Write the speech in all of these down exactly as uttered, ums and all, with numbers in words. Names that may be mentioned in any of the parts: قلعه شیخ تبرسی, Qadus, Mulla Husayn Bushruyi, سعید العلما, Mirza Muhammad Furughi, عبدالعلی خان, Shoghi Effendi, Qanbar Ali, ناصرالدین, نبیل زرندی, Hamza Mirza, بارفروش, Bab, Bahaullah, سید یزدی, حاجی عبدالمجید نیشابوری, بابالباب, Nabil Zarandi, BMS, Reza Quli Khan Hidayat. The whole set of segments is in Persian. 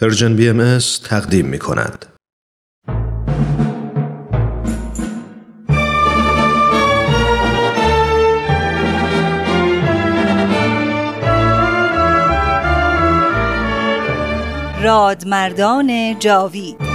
پرژن بی ام اس تقدیم می کند. رادمردان جاوید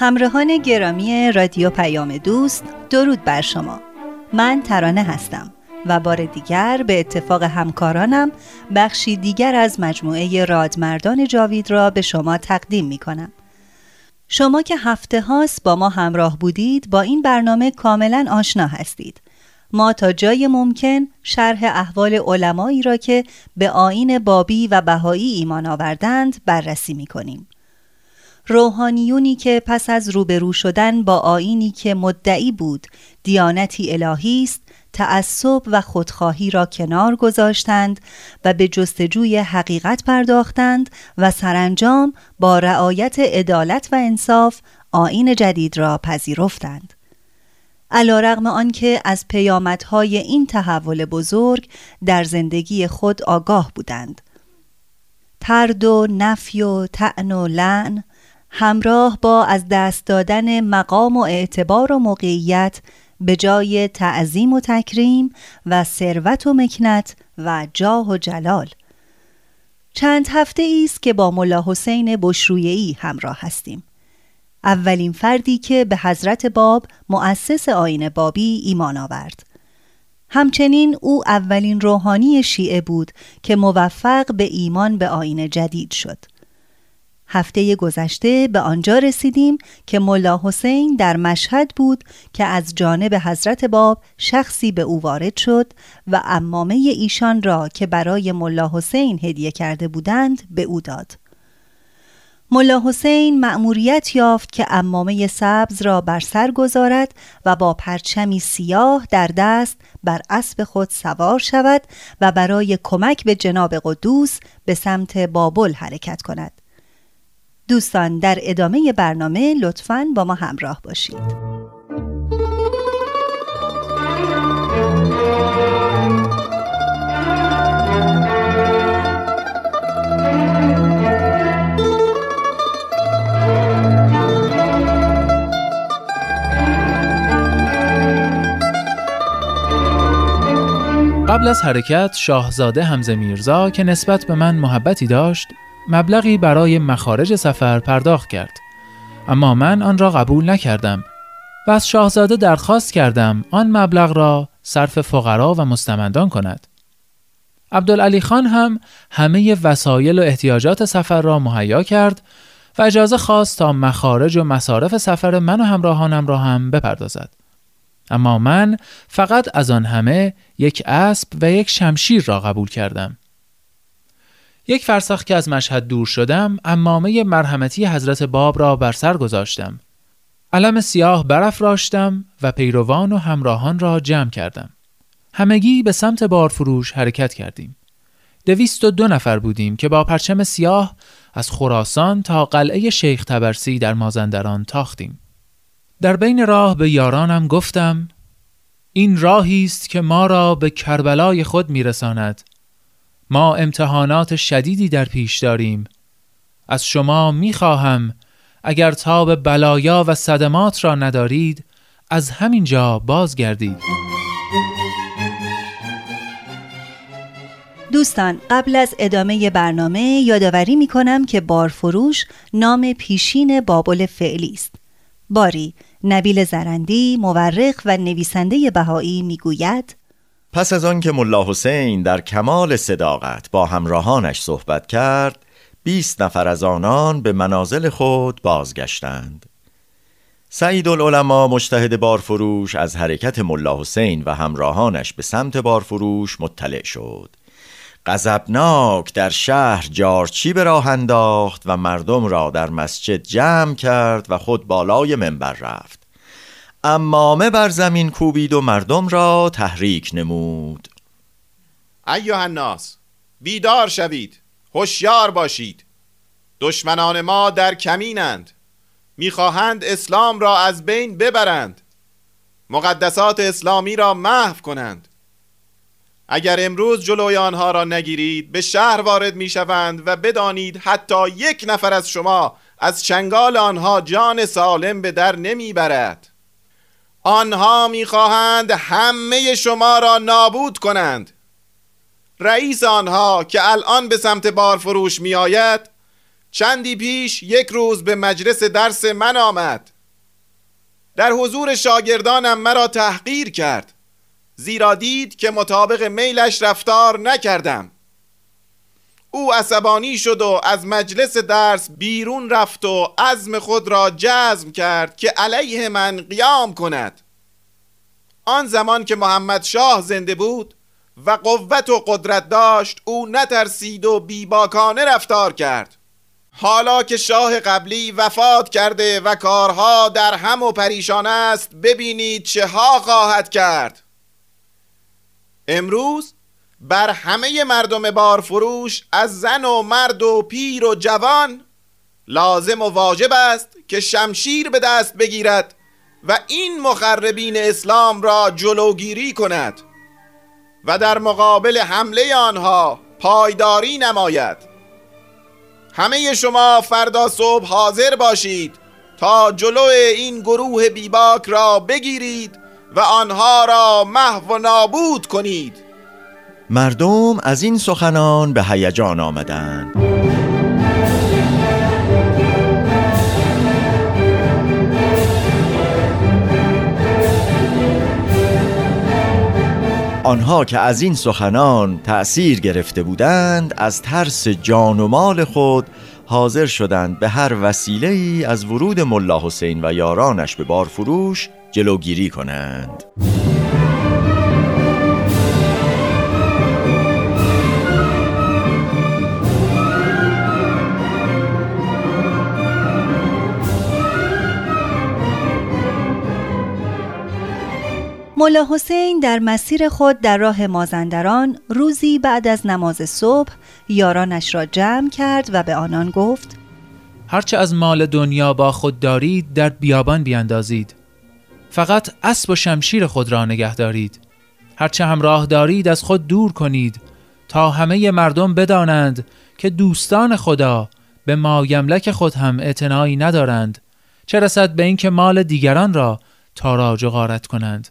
همراهان گرامی رادیو پیام دوست، درود بر شما. من ترانه هستم و بار دیگر به اتفاق همکارانم بخشی دیگر از مجموعه رادمردان جاوید را به شما تقدیم می کنم. شما که هفته هاست با ما همراه بودید، با این برنامه کاملا آشنا هستید. ما تا جای ممکن شرح احوال علمایی را که به آیین بابی و بهایی ایمان آوردند بررسی می کنیم. روحانیونی که پس از روبرو شدن با آیینی که مدعی بود دیانتی الهی است، تعصب و خودخواهی را کنار گذاشتند و به جستجوی حقیقت پرداختند و سرانجام با رعایت عدالت و انصاف آیین جدید را پذیرفتند. علیرغم آنکه از پیامدهای این تحول بزرگ در زندگی خود آگاه بودند، طرد و نفی و طعن و لعن همراه با از دست دادن مقام و اعتبار و موقعیت به جای تعظیم و تکریم و ثروت و مکنت و جاه و جلال. چند هفته ایست که با ملا حسین بشرویه‌ای همراه هستیم، اولین فردی که به حضرت باب مؤسس آیین بابی ایمان آورد. همچنین او اولین روحانی شیعه بود که موفق به ایمان به آیین جدید شد. هفته گذشته به آنجا رسیدیم که ملا حسین در مشهد بود که از جانب حضرت باب شخصی به او وارد شد و عمامه ایشان را که برای ملا حسین هدیه کرده بودند به او داد. ملا حسین مأموریت یافت که عمامه سبز را بر سر گذارد و با پرچمی سیاه در دست بر اسب خود سوار شود و برای کمک به جناب قدوس به سمت بابل حرکت کند. دوستان، در ادامه برنامه لطفاً با ما همراه باشید. قبل از حرکت، شاهزاده حمزه میرزا که نسبت به من محبتی داشت، مبلغی برای مخارج سفر پرداخت کرد، اما من آن را قبول نکردم و از شاهزاده درخواست کردم آن مبلغ را صرف فقرا و مستمندان کند. عبدالعلی خان هم همه وسایل و احتیاجات سفر را مهیا کرد و اجازه خواست تا مخارج و مصارف سفر من و همراهانم را هم بپردازد، اما من فقط از آن همه یک اسب و یک شمشیر را قبول کردم. یک فرسخ که از مشهد دور شدم، عمامه مرحمتی حضرت باب را بر سر گذاشتم. علم سیاه برافراشتم و پیروان و همراهان را جمع کردم. همگی به سمت بارفروش حرکت کردیم. دویست و دو نفر بودیم که با پرچم سیاه از خراسان تا قلعه شیخ تبرسی در مازندران تاختیم. در بین راه به یارانم گفتم: این راهی است که ما را به کربلای خود میرساند. ما امتحانات شدیدی در پیش داریم. از شما میخواهم اگر تاب بلایا و صدمات را ندارید، از همین جا بازگردید. دوستان، قبل از ادامه برنامه یادآوری می‌کنم که بارفروش نام پیشین بابل فعلی است. باری، نبیل زرندی، مورخ و نویسنده بهایی می‌گوید: پس از آن که ملا حسین در کمال صداقت با همراهانش صحبت کرد، بیست نفر از آنان به منازل خود بازگشتند. سعید العلما مجتهد بارفروش از حرکت ملا حسین و همراهانش به سمت بارفروش مطلع شد. غضبناک در شهر جارچی به راه انداخت و مردم را در مسجد جمع کرد و خود بالای منبر رفت. عمامه بر زمین کوبید و مردم را تحریک نمود. ایها الناس، بیدار شوید، هوشیار باشید. دشمنان ما در کمینند، میخواهند اسلام را از بین ببرند، مقدسات اسلامی را محو کنند. اگر امروز جلوی آنها را نگیرید به شهر وارد میشوند و بدانید حتی یک نفر از شما از چنگال آنها جان سالم به در نمیبرد. آنها میخواهند همه شما را نابود کنند. رئیس آنها که الان به سمت بارفروش میآید، چندی پیش یک روز به مجلس درس من آمد. در حضور شاگردانم مرا تحقیر کرد، زیرا دید که مطابق میلش رفتار نکردم. او عصبانی شد و از مجلس درس بیرون رفت و عزم خود را جزم کرد که علیه من قیام کند. آن زمان که محمد شاه زنده بود و قوت و قدرت داشت، او نترسید و بیباکانه رفتار کرد. حالا که شاه قبلی وفات کرده و کارها در هم و پریشان است، ببینید چه ها خواهد کرد. امروز بر همه مردم بارفروش از زن و مرد و پیر و جوان لازم و واجب است که شمشیر به دست بگیرد و این مخربین اسلام را جلوگیری کند و در مقابل حمله آنها پایداری نماید. همه شما فردا صبح حاضر باشید تا جلو این گروه بیباک را بگیرید و آنها را محو و نابود کنید. مردم از این سخنان به هیجان آمدند. آنها که از این سخنان تأثیر گرفته بودند، از ترس جان و مال خود حاضر شدند به هر وسیله‌ای از ورود ملا حسین و یارانش به بارفروش جلوگیری کنند. ملا حسین در مسیر خود در راه مازندران، روزی بعد از نماز صبح یارانش را جمع کرد و به آنان گفت: هرچه از مال دنیا با خود دارید در بیابان بیاندازید، فقط اسب و شمشیر خود را نگه دارید. هرچه همراه دارید از خود دور کنید تا همه مردم بدانند که دوستان خدا به مایملک خود هم اعتنایی ندارند، چه رسد به این که مال دیگران را تاراج و غارت کنند.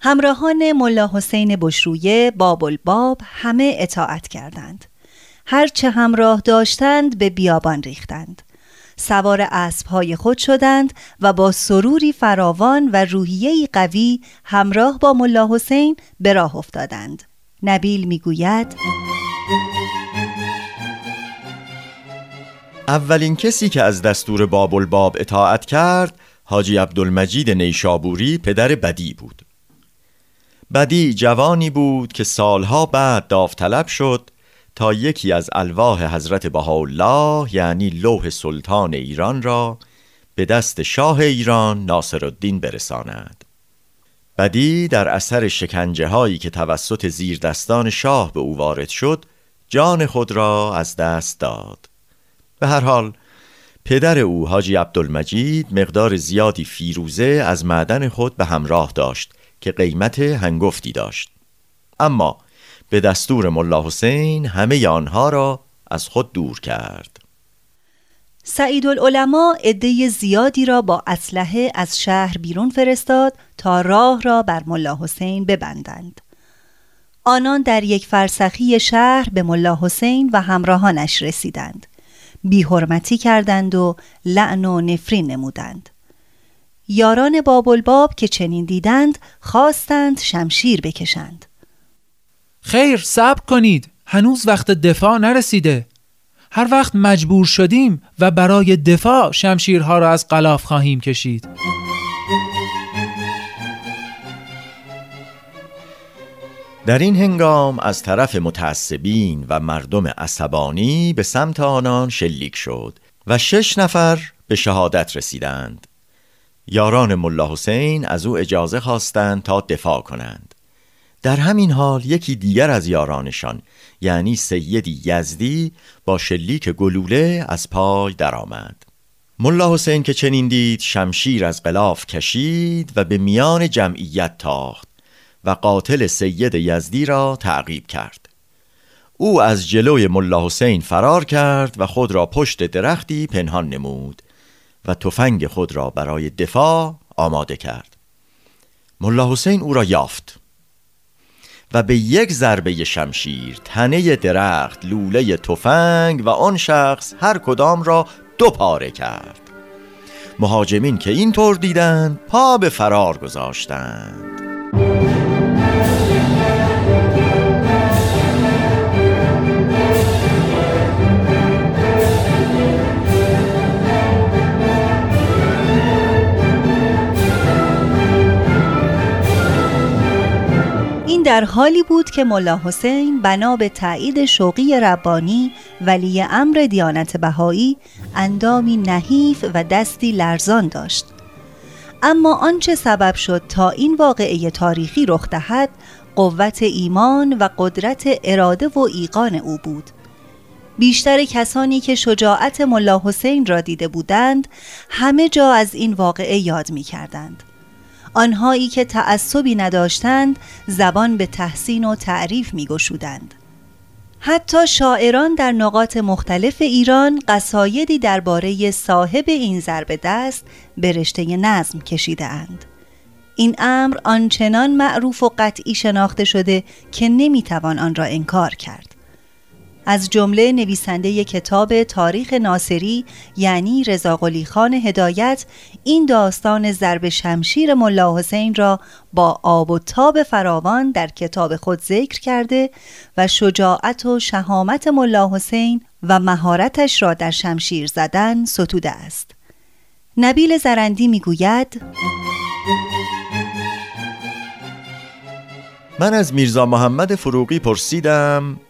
همراهان ملا حسین بشرویه باب الباب همه اطاعت کردند. هرچه همراه داشتند به بیابان ریختند. سوار اسب‌های خود شدند و با سروری فراوان و روحیه‌ای قوی همراه با ملا حسین به راه افتادند. نبیل میگوید: اولین کسی که از دستور باب الباب اطاعت کرد، حاجی عبدالمجید نیشابوری پدر بدی بود. بدی جوانی بود که سالها بعد داوطلب شد تا یکی از الواح حضرت بهاءالله، یعنی لوح سلطان ایران، را به دست شاه ایران ناصرالدین برساند. بدی در اثر شکنجه هایی که توسط زیردستان شاه به او وارد شد، جان خود را از دست داد. به هر حال پدر او حاجی عبدالمجید مقدار زیادی فیروزه از معدن خود به همراه داشت که قیمت هنگفتی داشت، اما به دستور ملا حسین همه آنها را از خود دور کرد. سعید العلما عده زیادی را با اسلحه از شهر بیرون فرستاد تا راه را بر ملا حسین ببندند. آنان در یک فرسخی شهر به ملا حسین و همراهانش رسیدند. بی‌حرمتی کردند و لعن و نفرین نمودند. یاران باب‌الباب که چنین دیدند خواستند شمشیر بکشند. خیر، صبر کنید، هنوز وقت دفاع نرسیده. هر وقت مجبور شدیم و برای دفاع شمشیرها را از غلاف خواهیم کشید. در این هنگام از طرف متعصبین و مردم عصبانی به سمت آنان شلیک شد و شش نفر به شهادت رسیدند. یاران ملا حسین از او اجازه خواستند تا دفاع کنند. در همین حال یکی دیگر از یارانشان یعنی سید یزدی با شلیک گلوله از پای درآمد. ملا حسین که چنین دید شمشیر از غلاف کشید و به میان جمعیت تاخت و قاتل سید یزدی را تعقیب کرد. او از جلوی ملا حسین فرار کرد و خود را پشت درختی پنهان نمود و تفنگ خود را برای دفاع آماده کرد. ملا حسین او را یافت و به یک ضربه شمشیر تنه درخت، لوله تفنگ و آن شخص هر کدام را دو پاره کرد. مهاجمین که این طور دیدند پا به فرار گذاشتند. در حالی بود که ملا حسین بنا به تایید شوقی ربانی ولی امر دیانت بهایی اندامی نحیف و دستی لرزان داشت. اما آنچه سبب شد تا این واقعه تاریخی رخ دهد قوت ایمان و قدرت اراده و ایقان او بود. بیشتر کسانی که شجاعت ملا حسین را دیده بودند همه جا از این واقعه یاد می کردند. آنهایی که تعصبی نداشتند زبان به تحسین و تعریف می‌گشودند. حتی شاعران در نقاط مختلف ایران قصایدی درباره صاحب این ضرب دست به رشته نظم کشیدند. این امر آنچنان معروف و قطعی شناخته شده که نمی‌توان آن را انکار کرد. از جمله نویسنده کتاب تاریخ ناصری یعنی رضا قلی خان هدایت این داستان ضرب شمشیر ملا حسین را با آب و تاب فراوان در کتاب خود ذکر کرده و شجاعت و شهامت ملا حسین و مهارتش را در شمشیر زدن ستوده است. نبیل زرندی میگوید: من از میرزا محمد فروغی پرسیدم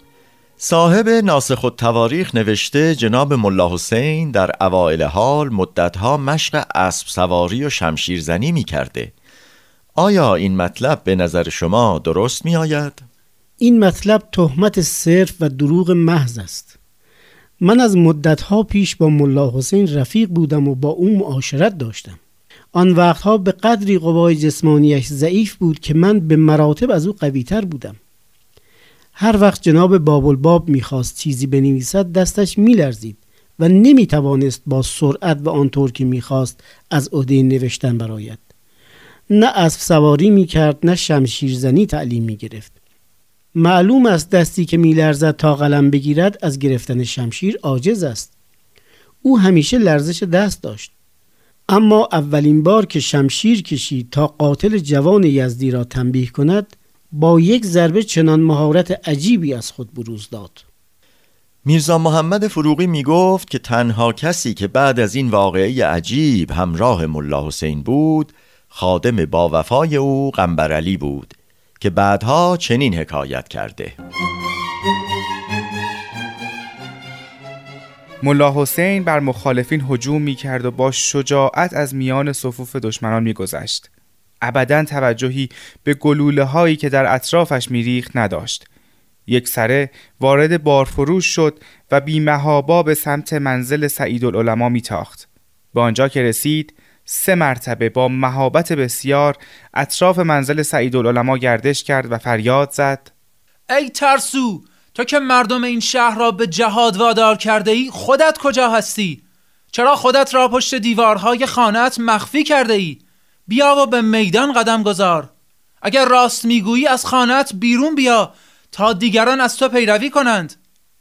صاحب ناسخ التواریخ نوشته جناب ملا حسین در اوائل حال مدتها مشق اسب سواری و شمشیرزنی می کرده. آیا این مطلب به نظر شما درست می آید؟ این مطلب تهمت صرف و دروغ محض است. من از مدتها پیش با ملا حسین رفیق بودم و با او معاشرت داشتم. آن وقتها به قدری قوای جسمانیش ضعیف بود که من به مراتب از او قوی تر بودم. هر وقت جناب باب‌الباب می‌خواست چیزی بنویسد دستش می‌لرزید و نمی‌توانست با سرعت و آنطور که می‌خواست از عهده نوشتن برآید. نه اسب سواری می‌کرد نه شمشیرزنی تعلیم می‌گرفت. معلوم است دستی که می‌لرزد تا قلم بگیرد از گرفتن شمشیر عاجز است. او همیشه لرزش دست داشت. اما اولین بار که شمشیر کشید تا قاتل جوان یزدی را تنبیه کند با یک ضربه چنان مهارت عجیبی از خود بروز داد. میرزا محمد فروغی می گفت که تنها کسی که بعد از این واقعه عجیب همراه ملا حسین بود خادم با وفای او قنبر علی بود که بعدها چنین حکایت کرده: ملا حسین بر مخالفین هجوم می کرد و با شجاعت از میان صفوف دشمنان می گذشت. ابداً توجهی به گلوله هایی که در اطرافش میریخت نداشت. یک سره وارد بارفروش شد و بی محابا به سمت منزل سعید العلما میتاخت. به آنجا که رسید سه مرتبه با مهابت بسیار اطراف منزل سعید العلما گردش کرد و فریاد زد: ای ترسو، تو که مردم این شهر را به جهاد وادار کرده ای خودت کجا هستی؟ چرا خودت را پشت دیوارهای خانه‌ات مخفی کرده ای؟ بیا و به میدان قدم گذار. اگر راست میگویی از خانه‌ات بیرون بیا تا دیگران از تو پیروی کنند.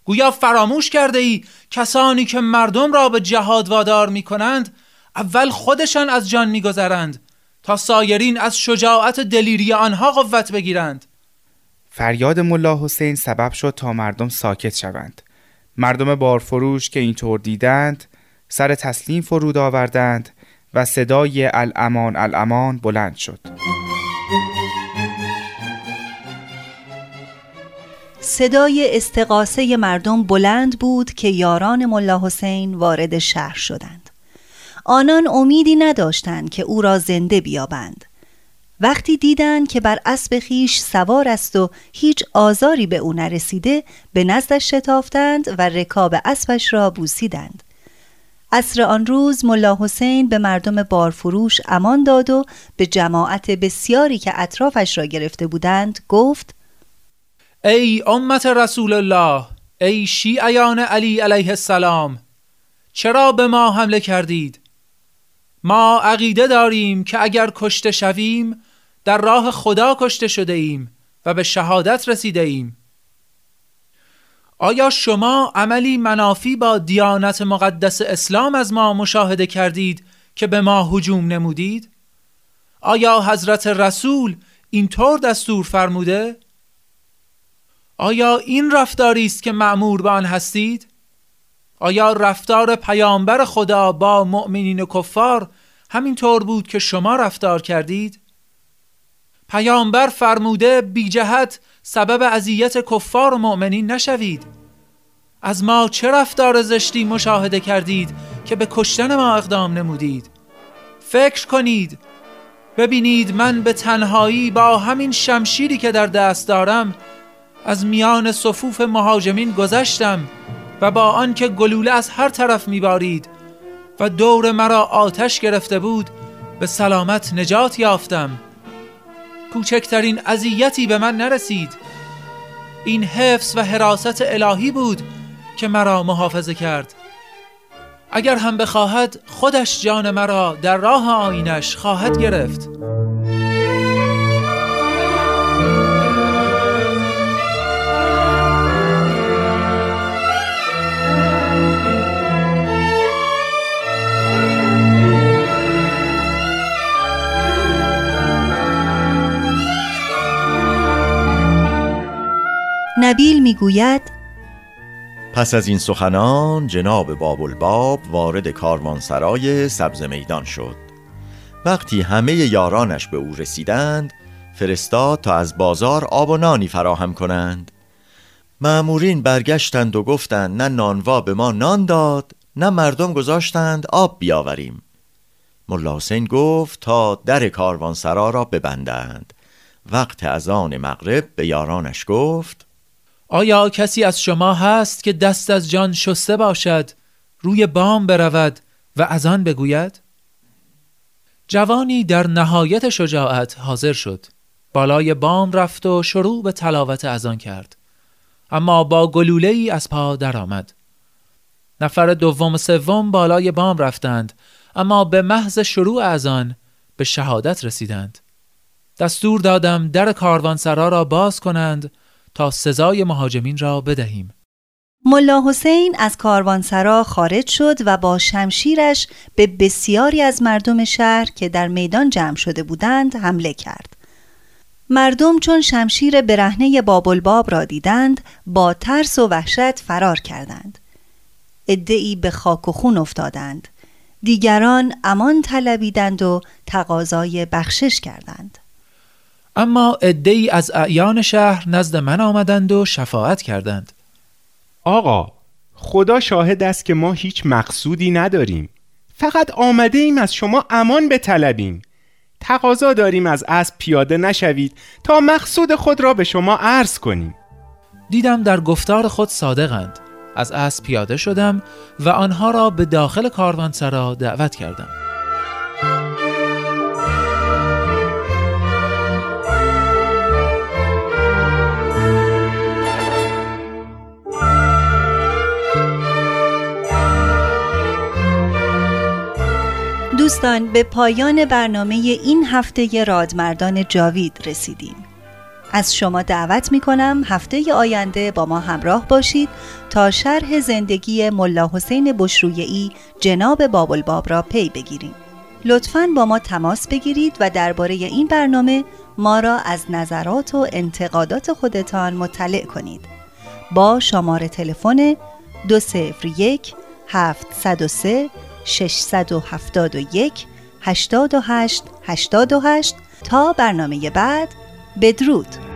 گویا فراموش کرده ای کسانی که مردم را به جهاد وادار می کنند اول خودشان از جان می گذرند تا سایرین از شجاعت دلیری آنها قوت بگیرند. فریاد ملا حسین سبب شد تا مردم ساکت شوند. مردم بارفروش که اینطور دیدند سر تسلیم فرود آوردند و صدای الامان الامان بلند شد. صدای استغاثه مردم بلند بود که یاران ملا حسین وارد شهر شدند. آنان امیدی نداشتند که او را زنده بیابند. وقتی دیدند که بر اسب خیش سوار است و هیچ آزاری به او نرسیده، به نزدش شتافتند و رکاب اسبش را بوسیدند. عصر آن روز ملا حسین به مردم بارفروش امان داد و به جماعت بسیاری که اطرافش را گرفته بودند گفت: ای امت رسول الله، ای شیعیان علی علیه السلام، چرا به ما حمله کردید؟ ما عقیده داریم که اگر کشته شویم در راه خدا کشته شده ایم و به شهادت رسیده ایم. آیا شما عملی منافی با دیانت مقدس اسلام از ما مشاهده کردید که به ما هجوم نمودید؟ آیا حضرت رسول اینطور دستور فرموده؟ آیا این رفتاری است که مأمور به آن هستید؟ آیا رفتار پیامبر خدا با مؤمنین و کفار همینطور بود که شما رفتار کردید؟ پیامبر فرموده بی جهت سبب اذیت کفار و مؤمنین نشوید. از ما چه رفتار زشتی مشاهده کردید که به کشتن ما اقدام نمودید؟ فکر کنید، ببینید من به تنهایی با همین شمشیری که در دست دارم از میان صفوف مهاجمین گذشتم و با آنکه گلوله از هر طرف میبارید و دور مرا آتش گرفته بود به سلامت نجات یافتم. کوچکترین اذیتی به من نرسید. این حفظ و حراست الهی بود که مرا محافظه کرد. اگر هم بخواهد خودش جان مرا در راه آیینش خواهد گرفت. نبیل میگوید: پس از این سخنان جناب باب‌الباب وارد کاروانسرای سبز میدان شد. وقتی همه یارانش به او رسیدند فرستاد تا از بازار آب و نانی فراهم کنند. مأمورین برگشتند و گفتند نه نانوا به ما نان داد نه مردم گذاشتند آب بیاوریم. ملا حسین گفت تا در کاروانسرا را ببندند. وقت اذان مغرب به یارانش گفت: آیا کسی از شما هست که دست از جان شسته باشد، روی بام برود و اذان بگوید؟ جوانی در نهایت شجاعت حاضر شد. بالای بام رفت و شروع به تلاوت اذان کرد، اما با گلوله‌ای از پا درآمد. نفر دوم و سوم بالای بام رفتند، اما به محض شروع اذان به شهادت رسیدند. دستور دادم در کاروانسرا را باز کنند تا سزای مهاجمین را بدهیم. ملا حسین از کاروانسرا خارج شد و با شمشیرش به بسیاری از مردم شهر که در میدان جمع شده بودند حمله کرد. مردم چون شمشیر برهنه باب‌الباب را دیدند با ترس و وحشت فرار کردند. عده‌ای به خاک و خون افتادند. دیگران امان طلبیدند و تقاضای بخشش کردند. اما عده‌ای از اعیان شهر نزد من آمدند و شفاعت کردند. آقا، خدا شاهد است که ما هیچ مقصودی نداریم. فقط آمده ایم از شما امان بطلبیم. تقاضا داریم از اسب پیاده نشوید تا مقصود خود را به شما عرض کنیم. دیدم در گفتار خود صادقند. از اسب پیاده شدم و آنها را به داخل کاروانسرا دعوت کردم. دوستان به پایان برنامه این هفته رادمردان جاوید رسیدیم. از شما دعوت میکنم هفته آینده با ما همراه باشید تا شرح زندگی ملا حسین بشرویه‌ای جناب بابالباب را پی بگیریم. لطفاً با ما تماس بگیرید و درباره این برنامه ما را از نظرات و انتقادات خودتان مطلع کنید با شماره تلفن دو صفر یک هفت صفر سه شش هفت یک هشت هشت هشت هشت. تا برنامه بعد، بدرود.